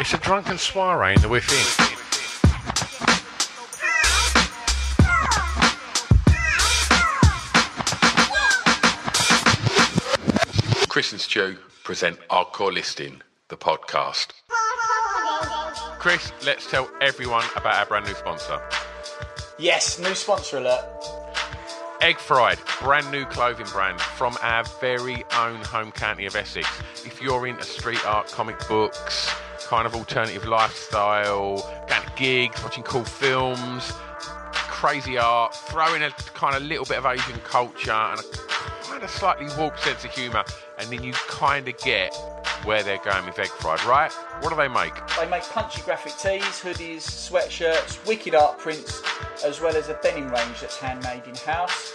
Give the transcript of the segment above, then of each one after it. It's a drunken soiree in the within. Chris and Stu present Hardcore Listing, the podcast. Chris, let's tell everyone about our brand new sponsor. Yes, new sponsor alert. Egg Fried, brand new clothing brand from our very own home county of Essex. If you're into street art, comic books, kind of alternative lifestyle, going to gigs, watching cool films, crazy art, throw in a kind of little bit of Asian culture and a kind of slightly warped sense of humour, and then you kind of get where they're going with Egg Fried, right? What do they make? They make punchy graphic tees, hoodies, sweatshirts, wicked art prints, as well as a denim range that's handmade in-house,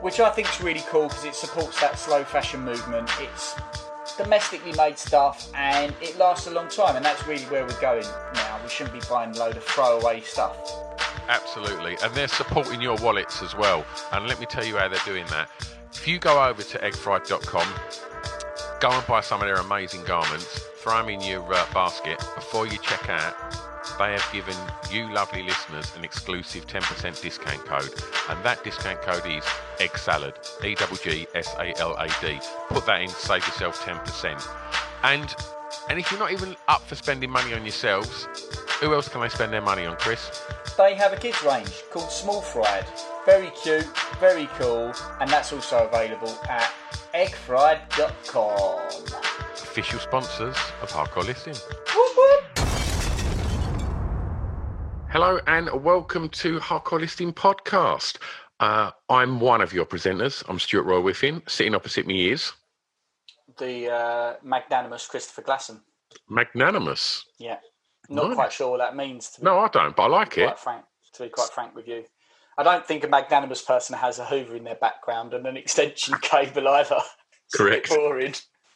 which I think is really cool because it supports that slow fashion movement. It's domestically made stuff and it lasts a long time, and that's really where we're going now. We shouldn't be buying a load of throwaway stuff. Absolutely, and they're supporting your wallets as well, and let me tell you how they're doing that. If you go over to eggfried.com, go and buy some of their amazing garments, throw them in your basket. Before you check out, they have given you lovely listeners an exclusive 10% discount code, and that discount code is Egg Salad, EGG SALAD. Put that in, save yourself 10%. And if you're not even up for spending money on yourselves, who else can they spend their money on, Chris? They have a kids range called Small Fried. Very cute, very cool, and that's also available at eggfried.com. Official sponsors of Hardcore Listing. Whoop, whoop. Hello and welcome to Hardcore Listing Podcast. I'm one of your presenters. I'm Stuart Roy Whiffin. Sitting opposite me is the magnanimous Christopher Glasson. Magnanimous? Yeah. Not nice. Quite sure what that means. I don't, but I like it. To be quite frank with you. I don't think a magnanimous person has a Hoover in their background and an extension cable either. Correct. Boring.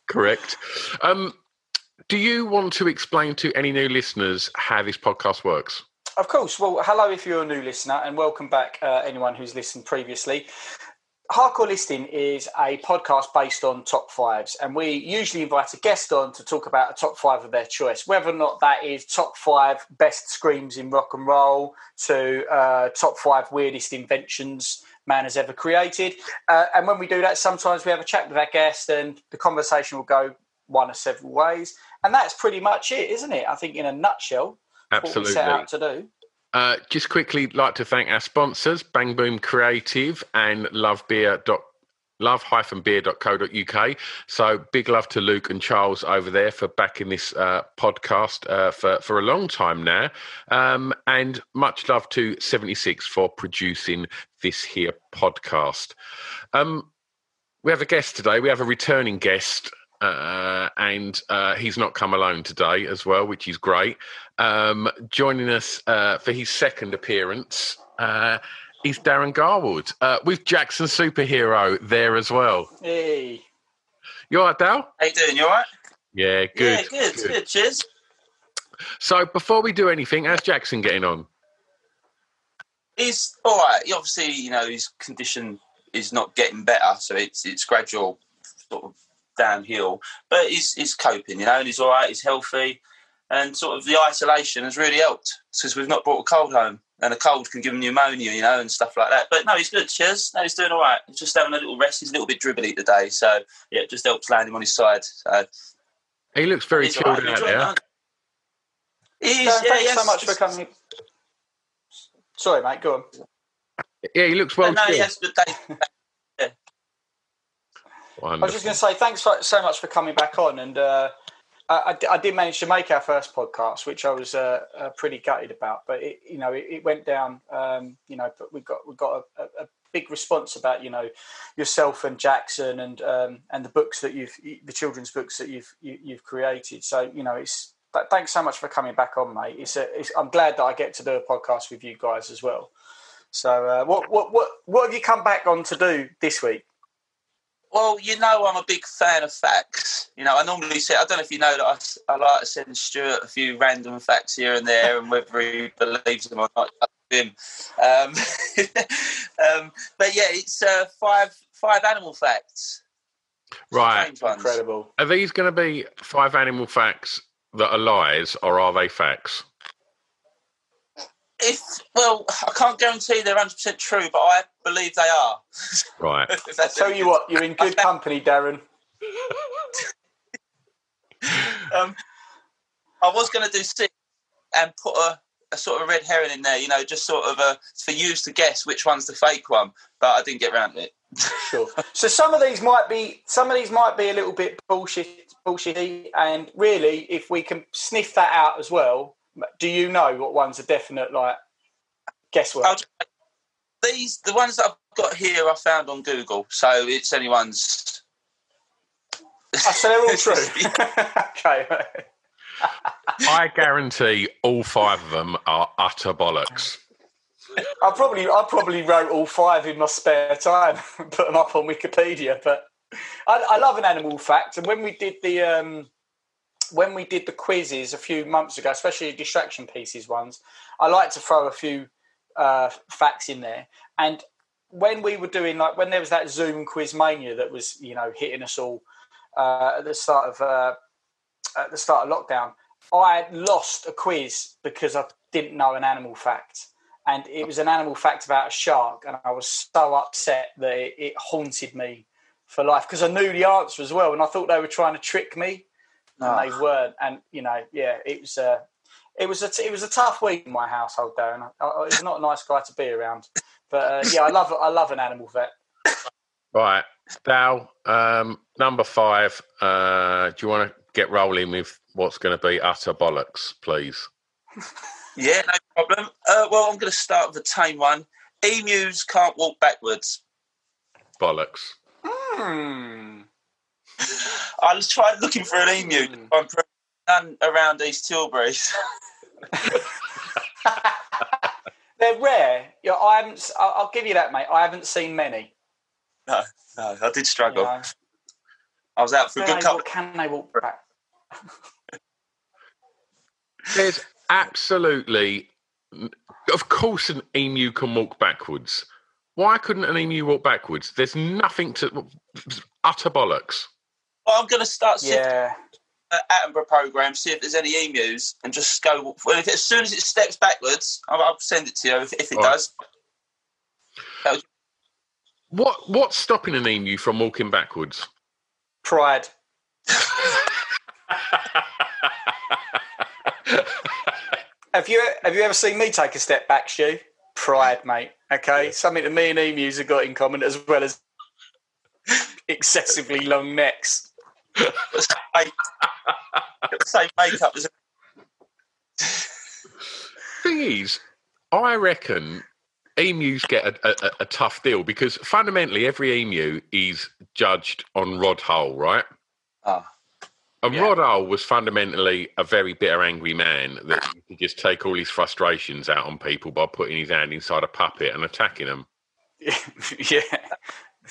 Correct. Do you want to explain to any new listeners how this podcast works? Of course. Well, hello if you're a new listener, and welcome back anyone who's listened previously. Hardcore Listing is a podcast based on top fives, and we usually invite a guest on to talk about a top five of their choice, whether or not that is top five best screams in rock and roll to top five weirdest inventions man has ever created. And when we do that, sometimes we have a chat with our guest and the conversation will go one of several ways. And that's pretty much it, isn't it? I think in a nutshell, absolutely, what we set out to do. Just quickly like to thank our sponsors, Bang Boom Creative and love-beer.co.uk. So big love to Luke and Charles over there for backing this podcast for a long time now. And much love to 76 for producing this here podcast. We have a guest today. We have a returning guest. And he's not come alone today as well, which is great. Joining us for his second appearance is Darren Garwood with Jackson Superhero there as well. Hey. You all right, Dal? How you doing? You all right? Yeah, good. Yeah, good. Cheers. So before we do anything, how's Jackson getting on? He's all right. He obviously, his condition is not getting better, so it's gradual sort of downhill, but he's coping, and he's all right, he's healthy, and sort of the isolation has really helped because we've not brought a cold home. and a cold can give him pneumonia, you know, and stuff like that. But no, he's good. Cheers. No, he's doing all right. He's just having a little rest. He's a little bit dribbly today, so yeah, it just helps land him on his side. So he looks very chilled out there. Thanks so much for coming. Sorry, mate. Go on. Yeah, he looks well. No, yes, but yeah. I was just going to say thanks so much for coming back on, and I did manage to make our first podcast, which I was pretty gutted about. But it went down. But we got a big response about yourself and Jackson and the books that the children's books that you've created. So it's. Thanks so much for coming back on, mate. I'm glad that I get to do a podcast with you guys as well. So what have you come back on to do this week? Well, I'm a big fan of facts. I normally say, I don't know if you know that I like to send Stuart a few random facts here and there, and whether he believes them or not, up to him. But yeah, it's five animal facts. Right, incredible. Are these going to be five animal facts that are lies, or are they facts? I can't guarantee they're 100% true, but I believe they are. Right. I tell you what, you're in good company, Darren. I was going to do six and put a sort of red herring in there, just sort of for you to guess which one's the fake one, but I didn't get round to it. Sure. So some of these might be a little bit bullshitty, and really, if we can sniff that out as well, do you know what one's a definite guesswork? The ones that I've got here I found on Google, so it's anyone's. So they're all true. Okay. I guarantee all five of them are utter bollocks. I probably wrote all five in my spare time and put them up on Wikipedia. But I love an animal fact. And when we did the quizzes a few months ago, especially the distraction pieces ones, I like to throw a few facts in there. And when we were doing when there was that Zoom quiz mania that was hitting us all at the start of lockdown, I lost a quiz because I didn't know an animal fact. And it was an animal fact about a shark, and I was so upset that it haunted me for life, because I knew the answer as well, and I thought they were trying to trick me, and they weren't. And it was a tough week in my household, Darren. I was not a nice guy to be around, but I love an animal vet. Right, Dal, number five. Do you want to get rolling with what's going to be utter bollocks, please? Yeah, no problem. I'm going to start with a tame one. Emus can't walk backwards. Bollocks. I was trying looking for an emu. I'm none around East Tilbury. They're rare. I'll give you that, mate. I haven't seen many. No, I did struggle. I was out for a good couple. Can they walk back? There's... Absolutely. Of course an emu can walk backwards. Why couldn't an emu walk backwards? There's nothing to... Utter bollocks. Well, I'm going to start the Attenborough programme, see if there's any emus, and just go... Well, as soon as it steps backwards, I'll send it to you if it does. Right. What's stopping an emu from walking backwards? Pride. Have you ever seen me take a step back, Stu? Pride, mate. Okay, something that me and emus have got in common, as well as excessively long necks. Same makeup as. Thing is, I reckon emus get a tough deal, because fundamentally every emu is judged on Rod Hull, right? Ah. And yeah. Rod Hull was fundamentally a very bitter, angry man that used to just take all his frustrations out on people by putting his hand inside a puppet and attacking them. Yeah.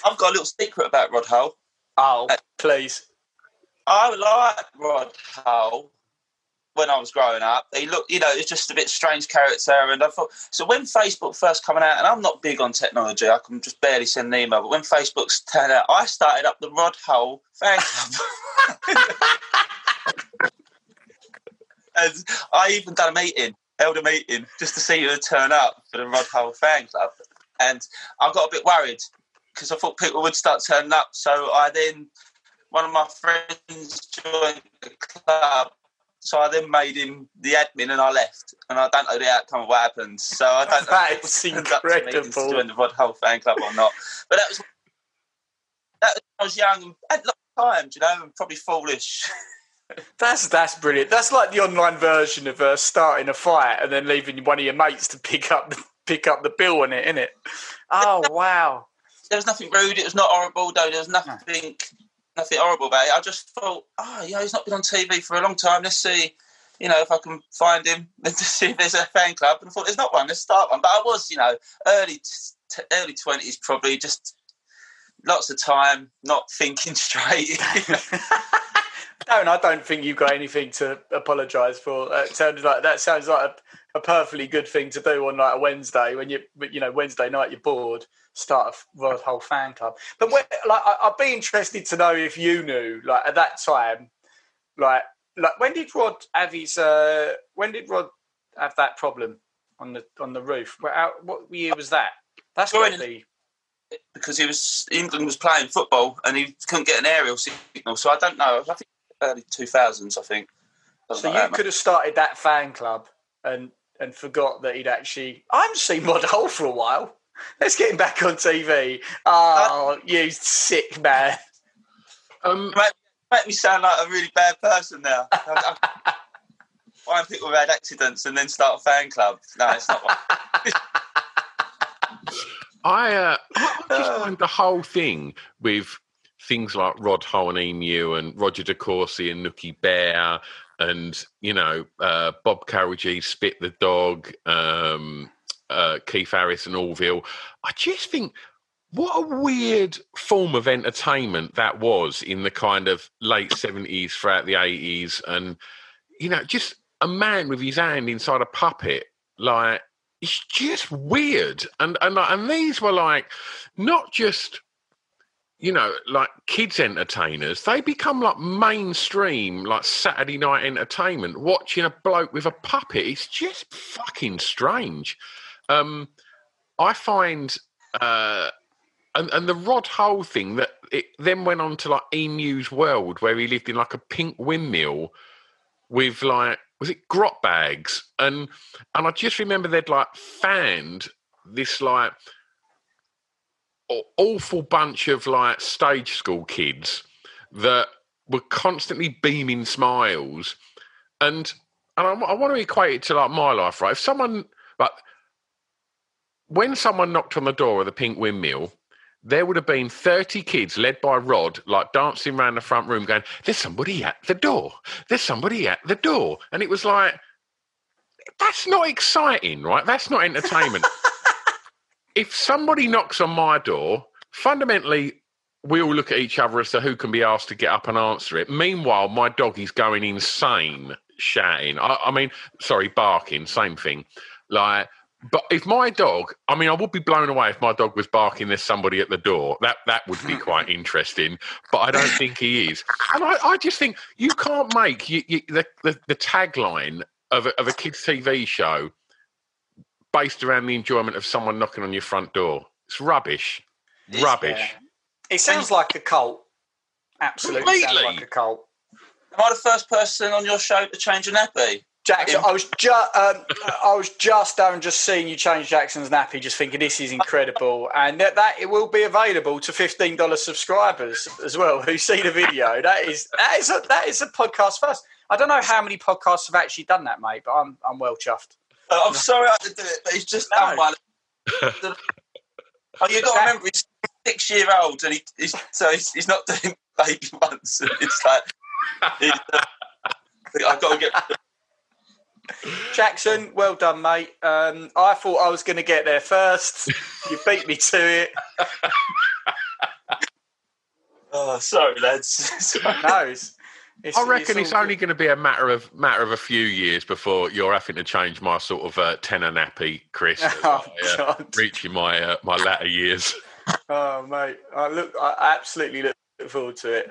I've got a little secret about Rod Hull. Oh, please. I liked Rod Hull when I was growing up. He looked, it's just a bit strange character. And I thought, so when Facebook first coming out, and I'm not big on technology, I can just barely send an email, but when Facebook's turned out, I started up the Rod Hull fan club. And I even done a meeting elder meeting just to see who would turn up for the Rod Hull fan club. And I got a bit worried because I thought people would start turning up. So I then, one of my friends joined the club. So I then made him the admin and I left. And I don't know the outcome of what happened. So I don't know if it's incredible to join the Rod Hull fan club or not. But that was when I was young and had a lot of time, you know, and probably foolish. That's brilliant. That's like the online version of starting a fight and then leaving one of your mates to pick up the bill on it, innit? Oh, wow. There was nothing rude. It was not horrible, though. There was nothing horrible about it. I just thought, he's not been on TV for a long time. Let's see, if I can find him. Let's see if there's a fan club. And I thought, there's not one. Let's start one. But I was, early 20s probably, just lots of time, not thinking straight. Darren, I don't think you've got anything to apologise for. That sounds like a perfectly good thing to do on like a Wednesday when Wednesday night you're bored. Start a Rod Hull fan club. But I'd be interested to know if you knew, like at that time, like when did Rod have that problem on the roof? What year was that? That's crazy. Because England was playing football and he couldn't get an aerial signal. So I don't know. I think early 2000s. I think. So you could have started that fan club and forgot that he'd actually. I haven't seen Rod Hull for a while. Let's get him back on TV. Oh, you sick man! Make me sound like a really bad person now. Why people have had accidents and then start a fan club? No, it's not. I just find the whole thing with things like Rod Hull and Emu and Roger DeCourcy and Nookie Bear and Bob Carolgees, Spit the Dog. Keith Harris and Orville. I just think what a weird form of entertainment that was in the kind of late 70s throughout the 80s, and just a man with his hand inside a puppet. Like, it's just weird. And these were like not just like kids entertainers. They become like mainstream, like Saturday night entertainment. Watching a bloke with a puppet, it's just fucking strange. I find and the Rod Hull thing that it then went on to like Emu's World, where he lived in like a pink windmill with like, was it Grotbags? And I just remember they'd like fanned this like awful bunch of like stage school kids that were constantly beaming smiles, and I want to equate it to like my life, right? If someone like. When someone knocked on the door of the Pink Windmill, there would have been 30 kids led by Rod, like dancing around the front room going, there's somebody at the door. There's somebody at the door. And it was like, that's not exciting, right? That's not entertainment. If somebody knocks on my door, fundamentally, we all look at each other as to who can be asked to get up and answer it. Meanwhile, my dog is going insane, shouting. Barking, same thing. Like... But if my dog, I would be blown away if my dog was barking, there's somebody at the door. That would be quite interesting, but I don't think he is. And I just think you can't make the tagline of a kids' TV show based around the enjoyment of someone knocking on your front door. It's rubbish. It sounds like a cult. Absolutely sounds like a cult. Am I the first person on your show to change a nappy? Jackson, I was just seeing you change Jackson's nappy, just thinking this is incredible, and that it will be available to $15 subscribers as well who see the video. That is a podcast first. I don't know how many podcasts have actually done that, mate, but I'm well chuffed. I'm sorry I had to do it, but he's just done one. You got to remember, he's 6 years old, and he's not doing baby months. And it's like I've got to get. Jackson, well done, mate. I thought I was going to get there first. You beat me to it. Oh, sorry, lads. No, I reckon it's only going to be a matter of a few years before you're having to change my sort of tenor nappy, Chris. Reaching my latter years. Oh, mate, I absolutely look forward to it.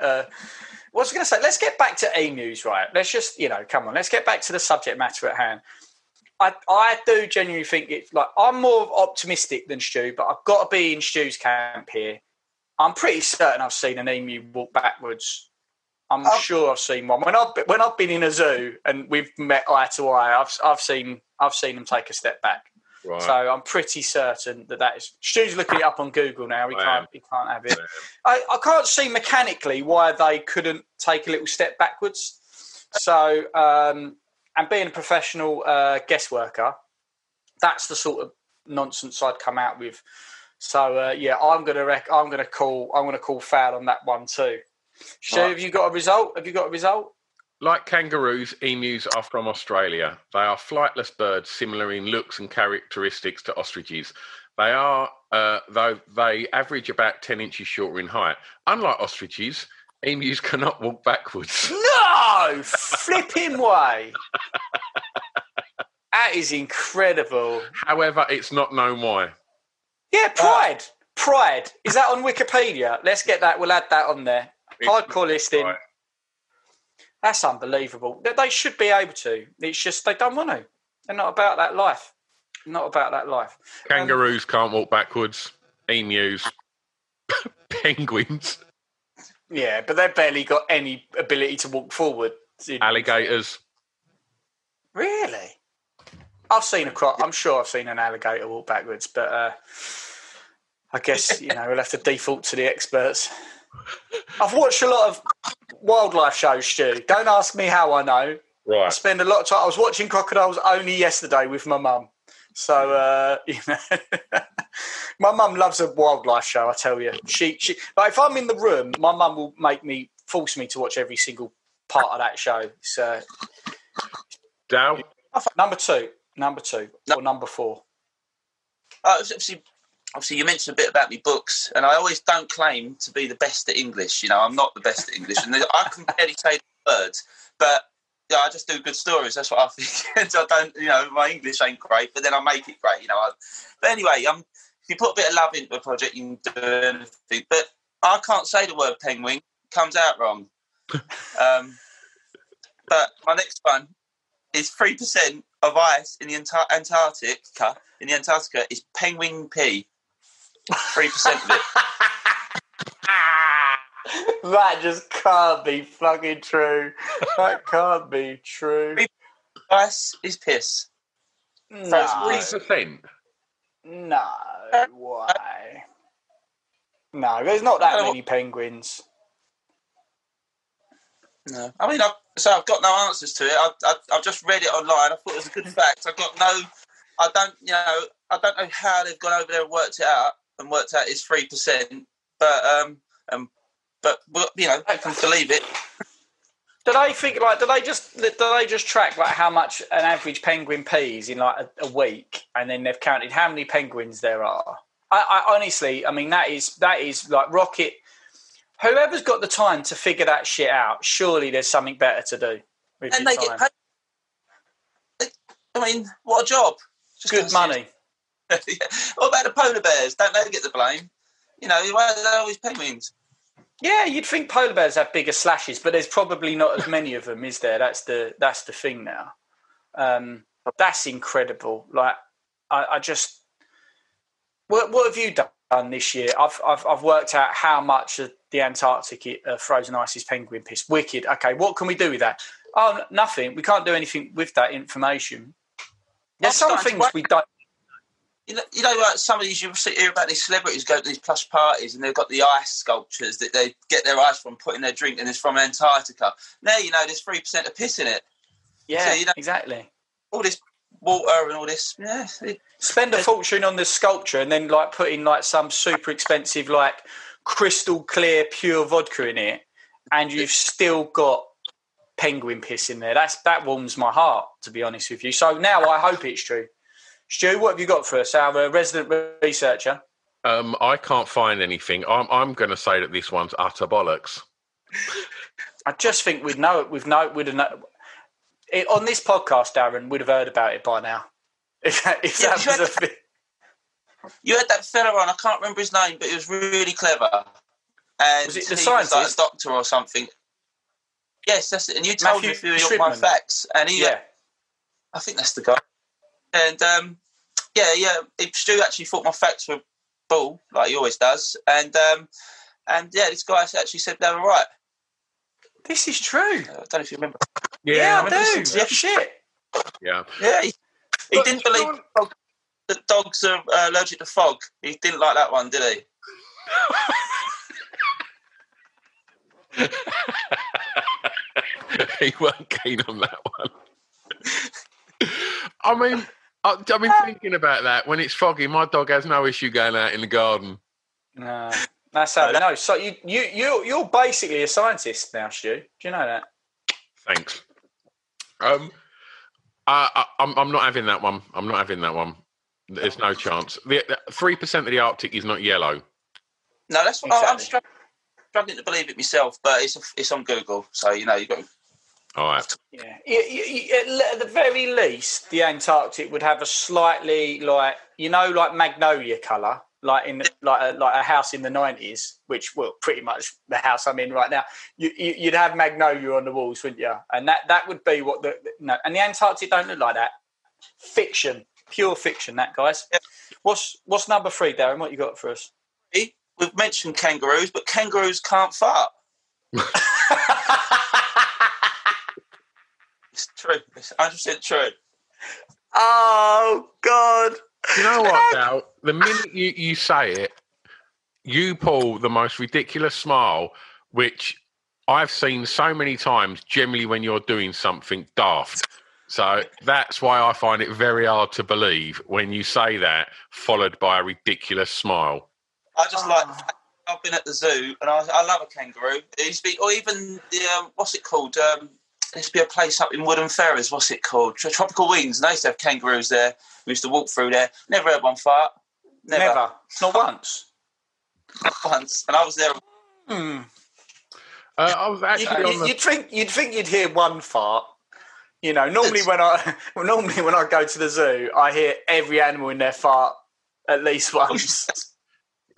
What was I going to say? Let's get back to E-News, right? Let's just, come on, let's get back to the subject matter at hand. I do genuinely think it's like I'm more optimistic than Stu, but I've got to be in Stu's camp here. I'm pretty certain I've seen an emu walk backwards. I'm sure I've seen one when I've been in a zoo and we've met eye to eye. I've seen them take a step back. Right. So I'm pretty certain that is. Stu's looking it up on Google now. He can't have it. I can't see mechanically why they couldn't take a little step backwards. So and being a professional guest worker, that's the sort of nonsense I'd come out with. So yeah, I'm gonna call foul on that one too. Stu, right. Have you got a result? Like kangaroos, emus are from Australia. They are flightless birds similar in looks and characteristics to ostriches. They are, though they average about 10 inches shorter in height. Unlike ostriches, emus cannot walk backwards. No! Flipping way! That is incredible. However, it's not known why. Yeah, pride. Pride. Is that on Wikipedia? Let's get that. We'll add that on there. Hardcore listing. Right. That's unbelievable. They should be able to. It's just they don't want to. They're not about that life. Kangaroos can't walk backwards. Emus. Penguins. Yeah, but they've barely got any ability to walk forward. Alligators. Really? I'm sure I've seen an alligator walk backwards, but I guess, we'll have to default to the experts. I've watched a lot of wildlife shows, Stu. Don't ask me how I know. Right. I spend a lot of time. I was watching crocodiles only yesterday with my mum. So, my mum loves a wildlife show, I tell you. She like if I'm in the room, my mum will force me to watch every single part of that show. So, Dow? Number two. Or number four. Obviously, you mentioned a bit about me books, and I always don't claim to be the best at English. I'm not the best at English, and I can barely say the words. But I just do good stories. That's what I think. I don't, my English ain't great, but then I make it great. But anyway, if you put a bit of love into a project, you can do anything. But I can't say the word penguin; it comes out wrong. But my next one is 3% of ice in the Antarctica. In the Antarctica is penguin pea. 3% of it. That just can't be fucking true. That can't be true. Ice is piss. No. So it's 3%. No way. No, there's not that many penguins. No. I mean, I've got no answers to it. I've just read it online. I thought it was a good fact. I don't know how they've gone over there and worked out it's 3%, but I can believe it. Do they just track like how much an average penguin pees in like a week, and then they've counted how many penguins there are? I honestly, that is like rocket. Whoever's got the time to figure that shit out, surely there's something better to do. And they get paid. What a job! Just good money. What about the polar bears? Don't they get the blame? Why are there always penguins? Yeah, you'd think polar bears have bigger slashes, but there's probably not as many of them, is there? That's the thing now. That's incredible. Like, I just, what have you done this year? I've worked out how much of the Antarctic frozen ice is penguin piss. Wicked. Okay, what can we do with that? Oh, nothing. We can't do anything with that information. There's some things we don't. Like some of these, you hear about these celebrities go to these plush parties and they've got the ice sculptures that they get their ice from, put in their drink, and it's from Antarctica. Now there's 3% of piss in it. Yeah, so, exactly. All this water and all this. Yeah. Spend a fortune on this sculpture and then like put in like some super expensive like crystal clear pure vodka in it, and you've still got penguin piss in there. That warms my heart, to be honest with you. So now I hope it's true. Stu, what have you got for us, our resident researcher? I can't find anything. I'm going to say that this one's utter bollocks. I just think we'd know it. On this podcast, Darren, we'd have heard about it by now. You had that fella on. I can't remember his name, but he was really clever. And was it the scientist? Was like a doctor or something. Yes, that's it. And you told me a few of my facts, and he. Yeah. I think that's the guy. And Stu actually thought my facts were bull, like he always does. And this guy actually said they were right. This is true. I don't know if you remember. Yeah, I do. Yeah, shit. Yeah. He didn't believe that dogs are allergic to fog. He didn't like that one, did he? He weren't keen on that one. I mean, thinking about that, when it's foggy, my dog has no issue going out in the garden. No, that's how. No, so you're basically a scientist now, Stu. Do you know that? Thanks. I'm not having that one. There's no chance. 3% of the Arctic is not yellow. No, that's what exactly. I'm struggling to believe it myself, but it's on Google, so you know you got. All right. Yeah. At the very least, the Antarctic would have a slightly like magnolia colour, like in like a house in the 90s, which well, pretty much the house I'm in right now. You'd have magnolia on the walls, wouldn't you? And that would be what the Antarctic don't look like that. Fiction, pure fiction, that guys. Yeah. What's number 3, Darren? What you got for us? We've mentioned kangaroos, but kangaroos can't fart. It's true. It's 100% true. Oh, God. You know what, Dal? The minute you say it, you pull the most ridiculous smile, which I've seen so many times, generally when you're doing something daft. So that's why I find it very hard to believe when you say that, followed by a ridiculous smile. I just I've been at the zoo, and I love a kangaroo. It used to be, or even the, what's it called? There used to be a place up in Woodham Ferrers, what's it called? Tropical Wings, and they used to have kangaroos there. We used to walk through there. Never heard one fart. Never. Not once. Not once. And I was there. I was actually you'd think you'd hear one fart. You know, normally when I go to the zoo, I hear every animal in their fart at least once.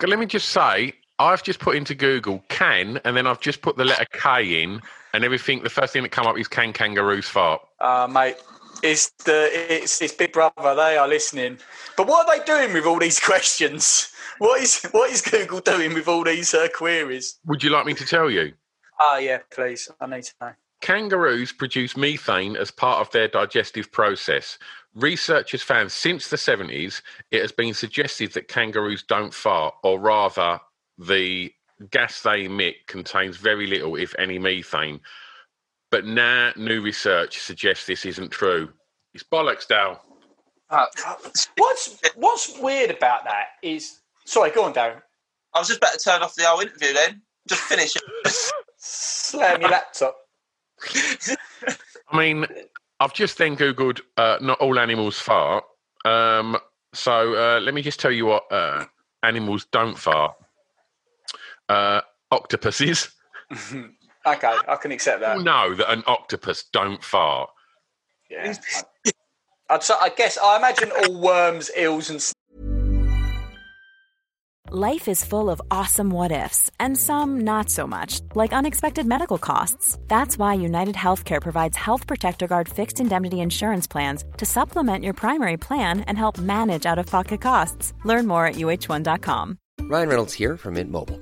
Let me just say, I've just put into Google can, and then I've just put the letter K in, and everything. The first thing that come up is can kangaroos fart. Mate, it's Big Brother. They are listening. But what are they doing with all these questions? What is Google doing with all these queries? Would you like me to tell you? Yeah, please. I need to know. Kangaroos produce methane as part of their digestive process. Researchers found since the 70s, it has been suggested that kangaroos don't fart, or rather, the gas they emit contains very little, if any, methane. But now new research suggests this isn't true. It's bollocks, Dal. What's weird about that is... Sorry, go on, Darren. I was just about to turn off the whole interview then. Just finish it. Slam your laptop. I mean, I've just then Googled not all animals fart. So let me just tell you what animals don't fart. Octopuses. Okay, I can accept that. You know that an octopus don't fart. Yeah. I imagine all worms, eels and... Life is full of awesome what-ifs, and some not so much, like unexpected medical costs. That's why United Healthcare provides Health Protector Guard fixed indemnity insurance plans to supplement your primary plan and help manage out-of-pocket costs. Learn more at uh1.com. Ryan Reynolds here from Mint Mobile.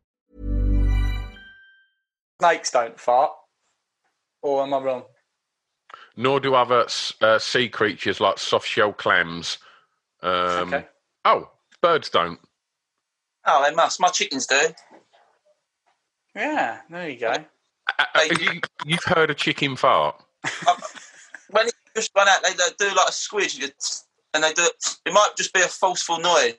Snakes don't fart, or am I wrong? Nor do other sea creatures like soft-shell clams. Okay. Oh, birds don't. Oh, they must. My chickens do. Yeah, there you go. You've heard a chicken fart? When you push one out, they do like a squidge, and they do. It might just be a forceful noise,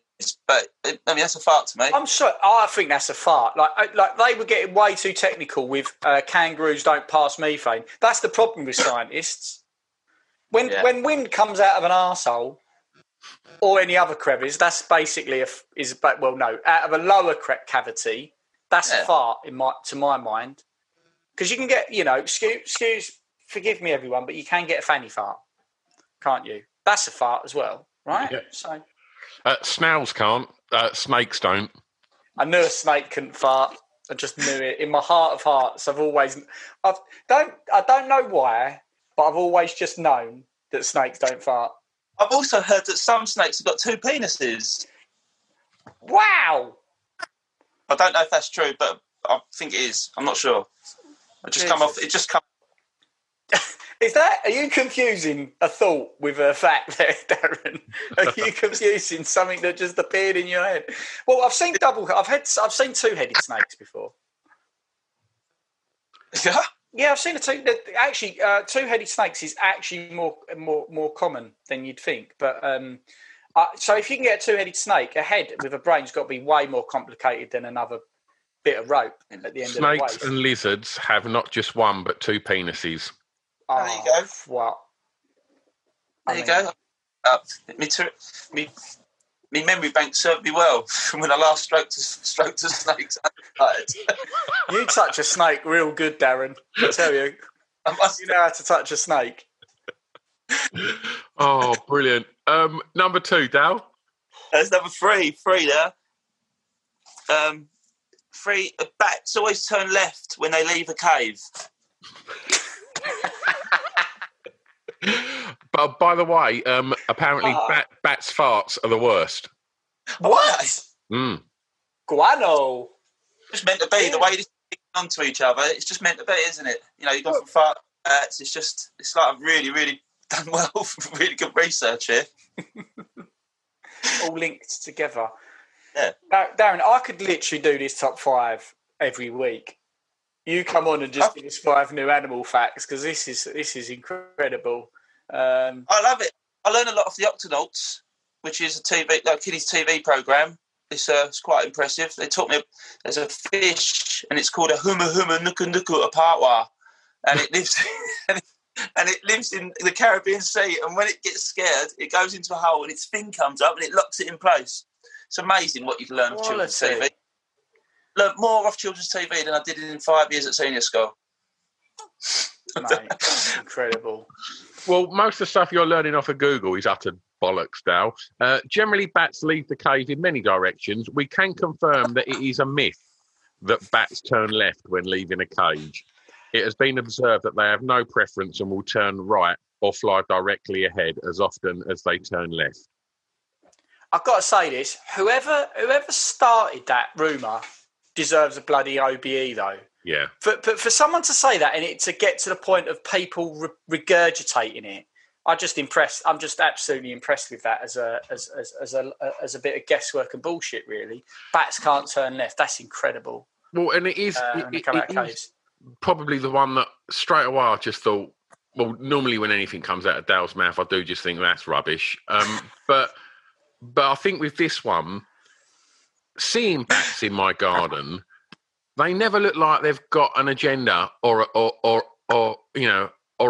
but I mean that's a fart to me. I'm sorry, I think that's a fart. Like they were getting way too technical with kangaroos don't pass methane. That's the problem with scientists. When wind comes out of an arsehole or any other crevice, that's basically out of a lower cavity. That's a fart to my mind. Because you can get, excuse, forgive me everyone, but you can get a fanny fart, can't you? That's a fart as well, right? Yeah. So, snails can't. Snakes don't. I knew a snake couldn't fart. I just knew it in my heart of hearts. I don't know why, but I've always just known that snakes don't fart. I've also heard that some snakes have got two penises. Wow. I don't know if that's true, but I think it is. I'm not sure. It just come. Is that? Are you confusing a thought with a fact there, Darren? Are you confusing something that just appeared in your head? Well, I've seen two-headed snakes before. Yeah. Yeah, I've seen two-headed snakes is actually more common than you'd think. But so if you can get a two-headed snake, a head with a brain's got to be way more complicated than another bit of rope at the end of the waist. Snakes and lizards have not just one but two penises. Oh, there you go. What? There you go. Me memory bank served me well from when I last stroked a snake's underside. You touch a snake real good, Darren. I tell you. You know how to touch a snake. Oh, brilliant. Number two, Dal. That's number three. Three there. Three, bats always turn left when they leave a cave. But by the way, apparently bats' farts are the worst. What? Mm. Guano. It's meant to be. Yeah. The way they're on to each other, it's just meant to be, isn't it? You go from fart to bats. It's like I've really, really done well for really good research here. All linked together. Yeah. Now, Darren, I could literally do this top five every week. You come on and just give us five new animal facts because this is incredible. I love it. I learn a lot of the Octonauts, which is a kiddies TV program. It's quite impressive. They taught me there's a fish and it's called a huma huma nukunduku a pawah, and it lives in the Caribbean Sea. And when it gets scared, it goes into a hole and its fin comes up and it locks it in place. It's amazing what you can learn from children's TV. Learned more off children's TV than I did in 5 years at senior school. Mate, that's incredible. Well, most of the stuff you're learning off of Google is utter bollocks now. Generally, bats leave the cave in many directions. We can confirm that it is a myth that bats turn left when leaving a cage. It has been observed that they have no preference and will turn right or fly directly ahead as often as they turn left. I've got to say this. Whoever started that rumour deserves a bloody OBE, though. Yeah. But for someone to say that and it to get to the point of people regurgitating it, I'm just absolutely impressed with that as a bit of guesswork and bullshit, really. Bats can't turn left. That's incredible. Well, and it is, it is probably the one that straight away I just thought, well, normally when anything comes out of Dal's mouth, I do just think that's rubbish. But I think with this one, seeing bats in my garden, they never look like they've got an agenda or a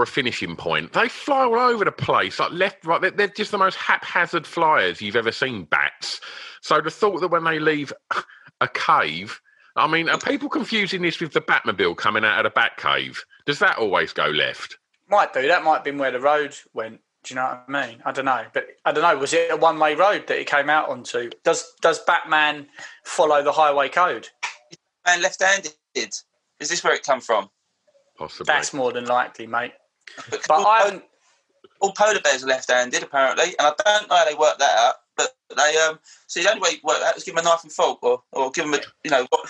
finishing point. They fly all over the place, like left, right. They're just the most haphazard flyers you've ever seen, bats. So the thought that when they leave a cave, I mean, are people confusing this with the Batmobile coming out of the Bat Cave? Does that always go left? Might do. That might have been where the road went. Do you know what I mean? I don't know. But I don't know. Was it a one-way road that he came out onto? Does Batman follow the highway code? And left-handed. Is this where it come from? Possibly. That's more than likely, mate. But all polar bears are left-handed, apparently, and I don't know how they work that out. But they the only way you work that is give them a knife and fork, or give them give them a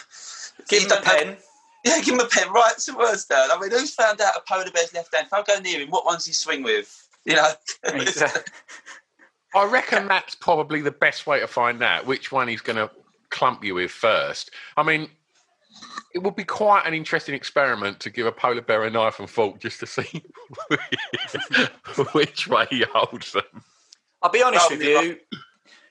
pen. Give them a pen. Right, some words down. I mean, who's found out a polar bear's left-handed? If I go near him, what ones he swing with? You know. I reckon that's probably the best way to find out which one he's going to clump you with first. I mean, it would be quite an interesting experiment to give a polar bear a knife and fork just to see which way he holds them. I'll be honest with you.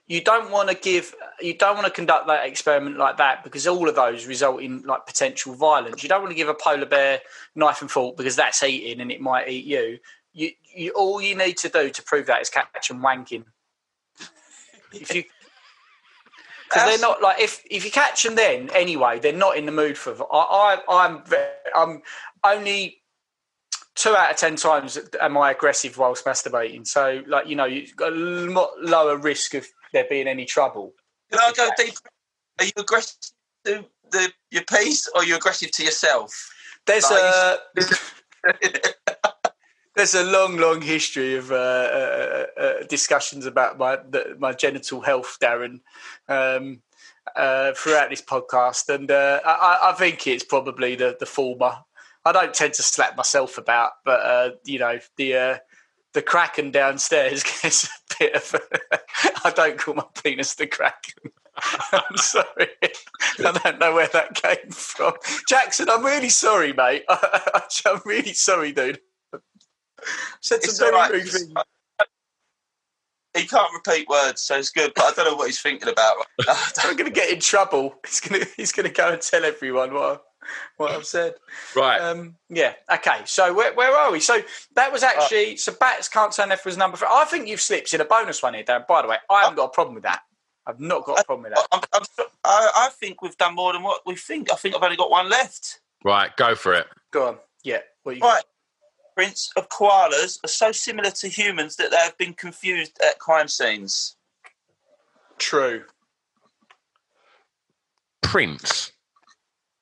You don't want to conduct that experiment like that, because all of those result in like potential violence. You don't want to give a polar bear knife and fork because that's eating and it might eat you. You all you need to do to prove that is catch them wanking. If you, because they're not like, if you catch them then anyway, they're not in the mood for. I'm only 2 out of 10 times am I aggressive whilst masturbating. So like, you know, you've got a lot lower risk of there being any trouble. Can I go deeper? Are you aggressive to your piece, or are you aggressive to yourself? There's there's a long history of discussions about my genital health, Darren, throughout this podcast, and I think it's probably the former. I don't tend to slap myself about, but you know, the Kraken downstairs gets a bit of. I don't call my penis the Kraken. I'm sorry. I don't know where that came from, Jackson. I'm really sorry, mate. I'm really sorry, dude. I've said some very rude things. He can't repeat words, so it's good. But I don't know what he's thinking about. I'm going to get in trouble. He's going to go and tell everyone what I've said. Right. Yeah. Okay. So where are we? So that was actually Bats Can't Turn Left was number 3. I think you've slipped in a bonus one here, Dan. By the way, I haven't got a problem with that. I've not got a problem with that. I think we've done more than what we think. I think I've only got one left. Right. Go for it. Go on. Yeah. What you got? Prints of koalas are so similar to humans that they have been confused at crime scenes. True. Prints.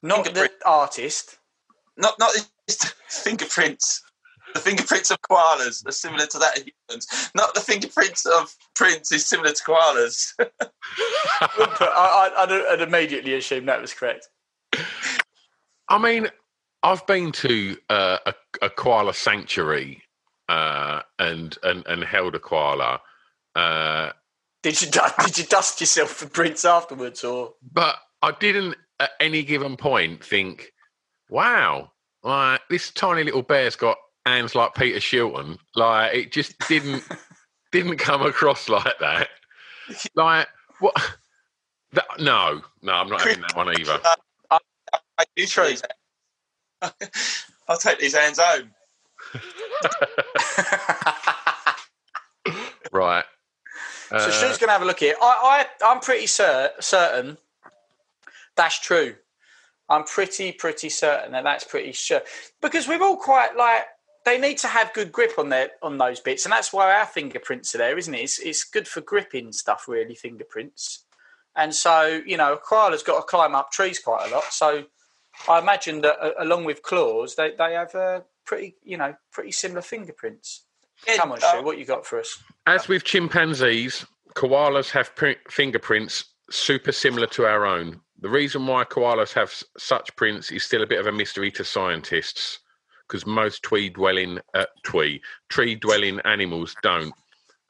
Not the artist. Not the fingerprints. The fingerprints of koalas are similar to that of humans. Not the fingerprints of Prince is similar to koalas. I'd immediately assume that was correct. I mean, I've been to a koala sanctuary and held a koala. Did you dust yourself for prints afterwards, or? But I didn't at any given point think, wow, like, this tiny little bear's got hands like Peter Shilton. Like, it just didn't come across like that. Like, what? That, no, I'm not having that one either. I do try. I'll take these hands home. Right. So she's going to have a look here. I'm pretty certain that's true. I'm pretty certain that's pretty sure, because we're all quite like, they need to have good grip on those bits, and that's why our fingerprints are there, isn't it? It's good for gripping stuff, really, fingerprints. And so, you know, a koala's got to climb up trees quite a lot, so I imagine that along with claws, they have pretty similar fingerprints. Yeah, come on, Shu, what you got for us? As with chimpanzees, koalas have fingerprints super similar to our own. The reason why koalas have such prints is still a bit of a mystery to scientists, because most tree-dwelling animals don't.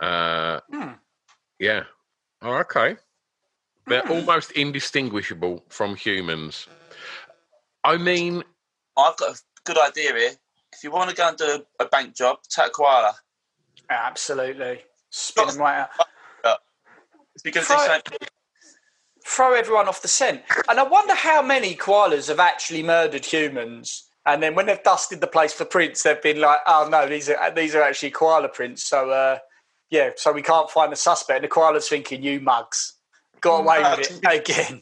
Yeah. Oh, okay. They're almost indistinguishable from humans. I mean, I've got a good idea here. If you want to go and do a bank job, take a koala. Absolutely. Spin them right out. It's because throw everyone off the scent. And I wonder how many koalas have actually murdered humans, and then when they've dusted the place for prints, they've been like, oh no, these are actually koala prints. So so we can't find the suspect, and the koala's thinking, you mugs, got away with it again.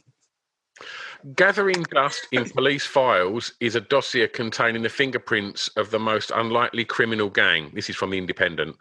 Gathering dust in police files is a dossier containing the fingerprints of the most unlikely criminal gang. This is from The Independent.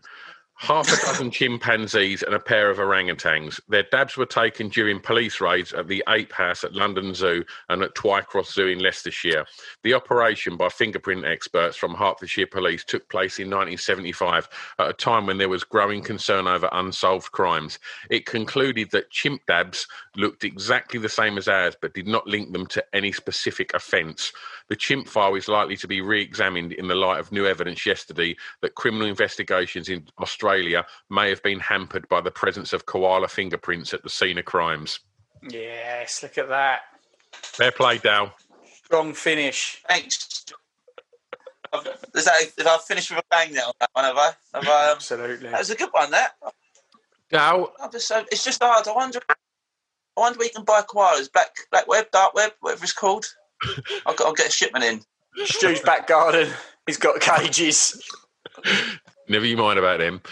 Half a dozen chimpanzees and a pair of orangutans. Their dabs were taken during police raids at the Ape House at London Zoo and at Twycross Zoo in Leicestershire. The operation by fingerprint experts from Hertfordshire Police took place in 1975, at a time when there was growing concern over unsolved crimes. It concluded that chimp dabs looked exactly the same as ours, but did not link them to any specific offence. The chimp file is likely to be re-examined in the light of new evidence yesterday that criminal investigations in Australia Australia may have been hampered by the presence of koala fingerprints at the scene of crimes. Yes, look at that. Fair play, Dal. Strong finish. Thanks. I've finished with a bang now on that one, have I? Absolutely. That was a good one, that. Dal. It's just hard. I wonder where you can buy koalas. Black web, dark web, whatever it's called. I'll get a shipment in. Stu's back garden. He's got cages. Never you mind about him.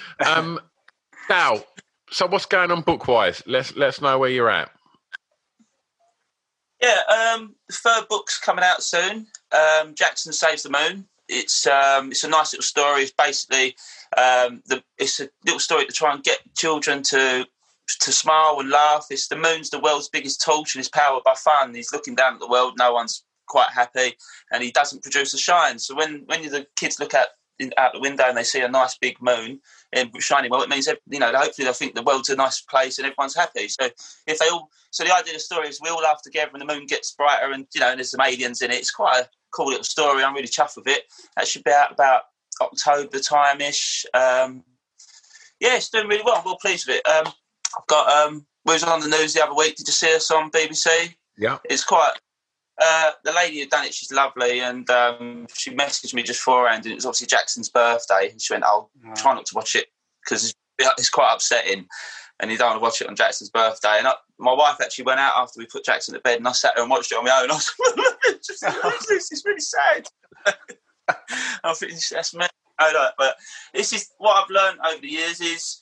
Dal, so what's going on book-wise? Let's know where you're at. Yeah, the third book's coming out soon. Jackson Saves the Moon. It's a nice little story. It's basically it's a little story to try and get children to smile and laugh. It's the moon's the world's biggest torch and is powered by fun. He's looking down at the world. No one's quite happy, and he doesn't produce a shine. So when the kids look out the window and they see a nice big moon and shiny, well, it means hopefully they'll think the world's a nice place and everyone's happy. So the idea of the story is we all laugh together and the moon gets brighter, and and there's some aliens in it. It's quite a cool little story. I'm really chuffed with it. That should be out about October time ish. It's doing really well. I'm well pleased with it. I've got we was on the news the other week. Did you see us on BBC? Yeah, it's quite. The lady who done it, she's lovely, and she messaged me just beforehand, and it was obviously Jackson's birthday, and she went, try not to watch it because it's quite upsetting and you don't want to watch it on Jackson's birthday. And my wife actually went out after we put Jackson to bed, and I sat there and watched it on my own. I was it's really sad. I think that's me. But this is what I've learned over the years is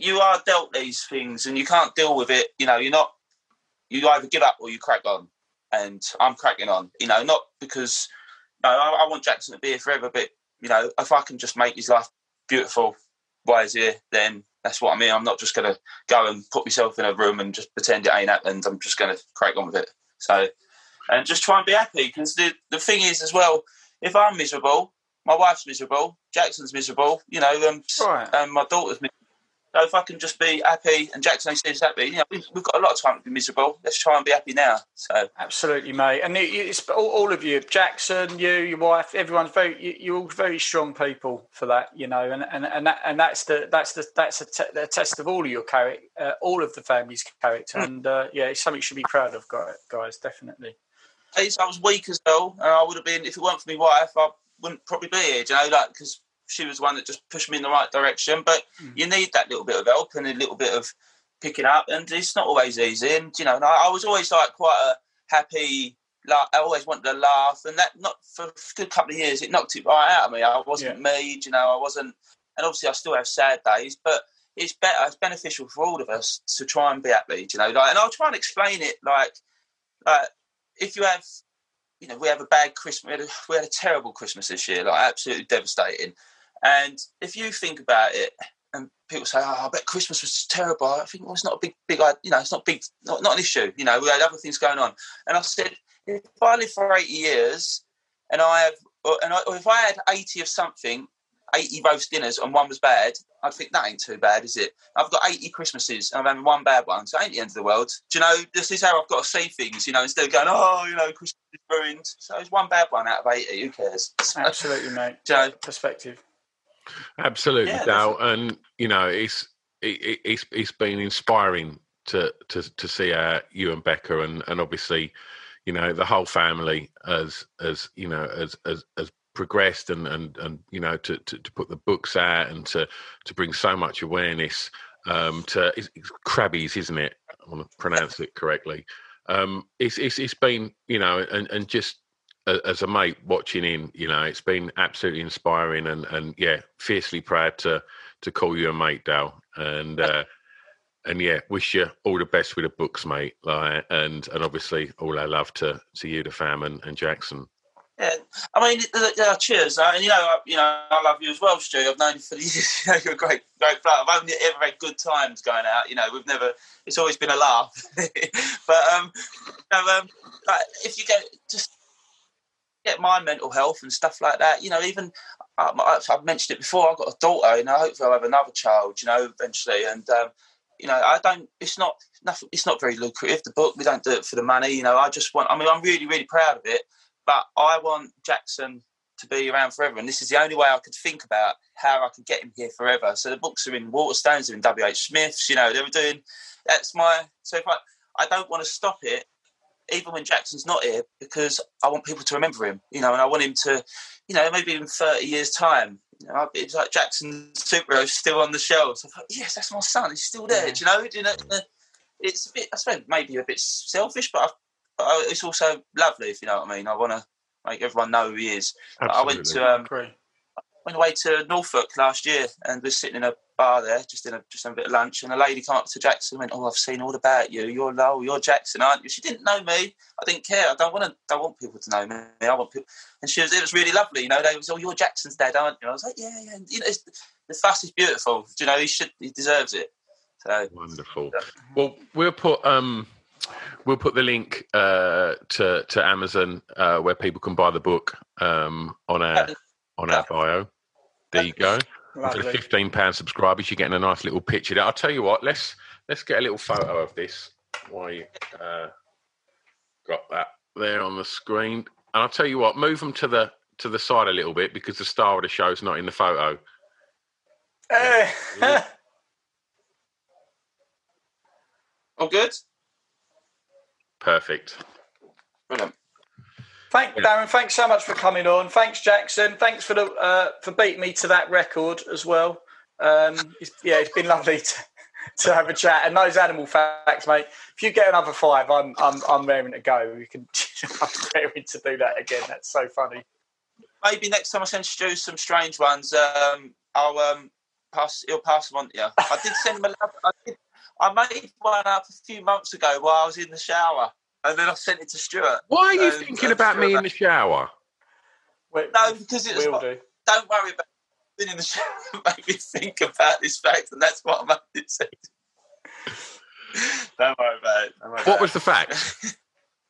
you are dealt these things and you can't deal with it. You either give up or you crack on. And I'm cracking on, not because I want Jackson to be here forever, but, if I can just make his life beautiful while he's here, then that's what I mean. I'm not just going to go and put myself in a room and just pretend it ain't happened. I'm just going to crack on with it. So, and just try and be happy, because the thing is as well, if I'm miserable, my wife's miserable, Jackson's miserable, right. And my daughter's miserable. So if I can just be happy, and Jackson seems happy, we've got a lot of time to be miserable. Let's try and be happy now. So absolutely, mate. And it's all of you, Jackson, you, your wife, everyone's you're all very strong people for that, And that's the test of all of your character, all of the family's character, and it's something you should be proud of, guys, definitely. I was weak as well, and I would have been if it weren't for my wife, I wouldn't probably be here. She was the one that just pushed me in the right direction. But you need that little bit of help and a little bit of picking up. And it's not always easy. And, I was always quite a happy, I always wanted to laugh. And that, not for a good couple of years, it knocked it right out of me. I wasn't me, I wasn't. And obviously I still have sad days, but it's better. It's beneficial for all of us to try and be happy, and I'll try and explain it. If you have, we have a bad Christmas. We had a terrible Christmas this year, absolutely devastating. And if you think about it, and people say, I bet Christmas was terrible. I think, it's not a big, it's not big, not an issue. We had other things going on. And I said, if I live for 80 years and if I had 80 of something, 80 roast dinners and one was bad, I'd think that ain't too bad, is it? I've got 80 Christmases and I've had one bad one, so it ain't the end of the world. Do you know, this is how I've got to see things, instead of going, Christmas is ruined. So it's one bad one out of 80, who cares? Absolutely, mate. Perspective. Absolutely, Dal, and it's been inspiring to see you and Becca, and obviously, the whole family as progressed and to put the books out and to bring so much awareness to it's Krabbe's, isn't it? I want to pronounce it correctly. It's been and just. As a mate watching in, it's been absolutely inspiring and fiercely proud to call you a mate, Dal. And wish you all the best with the books, mate. And obviously all our love to you, the fam, and Jackson. Yeah, I mean, cheers. And I love you as well, Stu. I've known you for years. You're a great bloke. I've only ever had good times going out. We've never. It's always been a laugh. But if you go just. Get my mental health and stuff like that, even I've mentioned it before, I've got a daughter, hopefully I'll have another child, eventually, and it's not very lucrative, the book, we don't do it for the money, I just want, I'm really, really proud of it, but I want Jackson to be around forever, and this is the only way I could think about how I could get him here forever. So the books are in Waterstones, they're in WH Smith's, you know, they were doing, that's my, so if I don't want to stop it, even when Jackson's not here, because I want people to remember him, you know, and I want him to, you know, maybe in 30 years' time, you know, it's like Jackson Superhero still on the shelves. I thought, yes, that's my son, he's still there, yeah. Do you know? It's a bit, I suppose, maybe a bit selfish, but it's also lovely, if you know what I mean. I want to make everyone know who he is. Absolutely. I went away to Norfolk last year and was sitting in a bar there, just having a bit of lunch, and a lady came up to Jackson and went, "Oh, I've seen all about you. You're Lowell, you're Jackson, aren't you?" She didn't know me. I didn't care. I don't want people to know me. I want people, and it was really lovely, you know. They was, "Oh, you're Jackson's dad, aren't you?" I was like, "Yeah, yeah." And, you know, the fuss is beautiful. Do you know, he deserves it. So wonderful. Yeah. Well, we'll put the link to Amazon where people can buy the book on our bio. There you go. For the £15 subscribers, you're getting a nice little picture there. I'll tell you what, let's get a little photo of this while you got that there on the screen. And I'll tell you what, move them to the side a little bit because the star of the show is not in the photo. Hey. All good? Perfect. Brilliant. Darren, thanks so much for coming on. Thanks, Jackson. Thanks for beating me to that record as well. It's been lovely to have a chat. And those animal facts, mate. If you get another 5, I'm raring to go. I'm raring to do that again. That's so funny. Maybe next time I send Stu some strange ones, he'll pass them on to you. I did send him a love. I made one up a few months ago while I was in the shower. And then I sent it to Stuart. Why are you thinking about Stuart me in the shower? Wait, no, because it's not... Do. Don't worry about it. Being in the shower made me think about this fact, and that's what I made it say. Don't worry about it. What was the fact?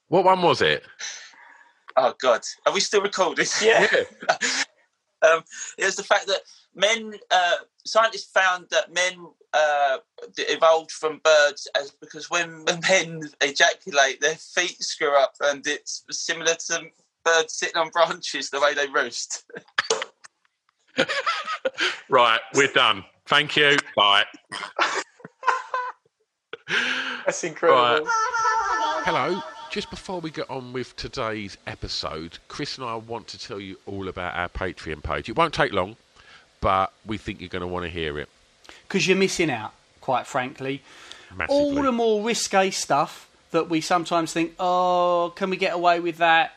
What one was it? Oh, God. Are we still recording? Yeah. It was the fact that men... scientists found that men evolved from birds as because when men ejaculate, their feet screw up, and it's similar to birds sitting on branches the way they roost. Right, we're done. Thank you. Bye. That's incredible. Right. Hello. Just before we get on with today's episode, Chris and I want to tell you all about our Patreon page. It won't take long, but we think you're going to want to hear it. Because you're missing out, quite frankly. Massively. All the more risque stuff that we sometimes think, oh, can we get away with that?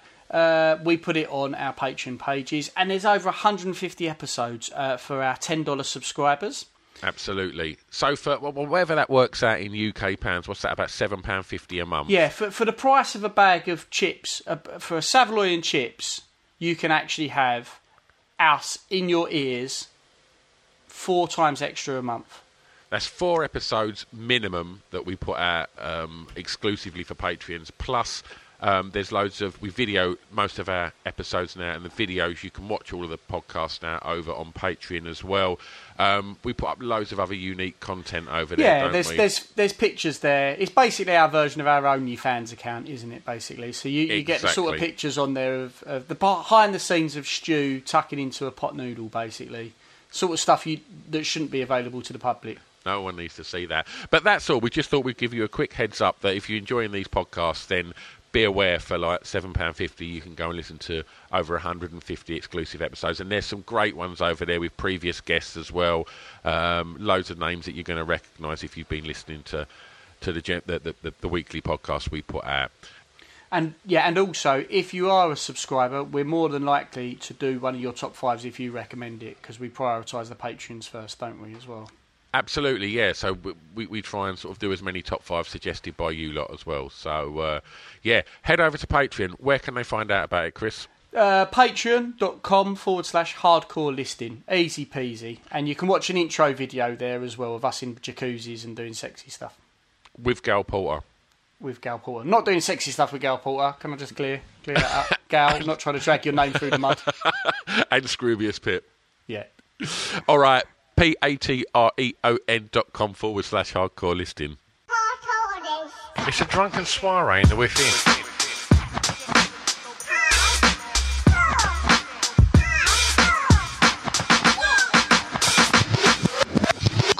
We put it on our Patreon pages. And there's over 150 episodes for our $10 subscribers. Absolutely. So for whatever that works out in UK pounds, what's that, about £7.50 a month? Yeah, for the price of a bag of chips, for a Savoy and chips, you can actually have us in your ears 4 times extra a month. That's 4 episodes minimum that we put out exclusively for Patreons. Plus, there's loads of... We video most of our episodes now, and the videos, you can watch all of the podcasts now over on Patreon as well. We put up loads of other unique content over there, don't we? There's pictures there. It's basically our version of our OnlyFans account, isn't it, basically? So you get the sort of pictures on there of the behind the scenes of Stu tucking into a pot noodle, basically. Sort of stuff that shouldn't be available to the public. No one needs to see that. But that's all. We just thought we'd give you a quick heads up that if you're enjoying these podcasts, then be aware for like £7.50 you can go and listen to over 150 exclusive episodes. And there's some great ones over there with previous guests as well. Loads of names that you're going to recognise if you've been listening to the weekly podcast we put out. And yeah, and also, if you are a subscriber, we're more than likely to do one of your top 5s if you recommend it, because we prioritise the patrons first, don't we, as well? Absolutely, yeah. So we try and sort of do as many top 5s suggested by you lot as well. So, yeah, head over to Patreon. Where can they find out about it, Chris? Patreon.com/hardcore listing. Easy peasy. And you can watch an intro video there as well of us in jacuzzis and doing sexy stuff. With Gail Porter. Not doing sexy stuff with Gail Porter. Can I just clear that up? Gail, I'm not trying to drag your name through the mud. And Scroobius Pip. Yeah. All right. patreon.com/hardcore listing. It's a drunken soiree in the within.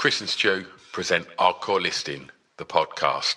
Chris and Stu present Hardcore Listing, the podcast.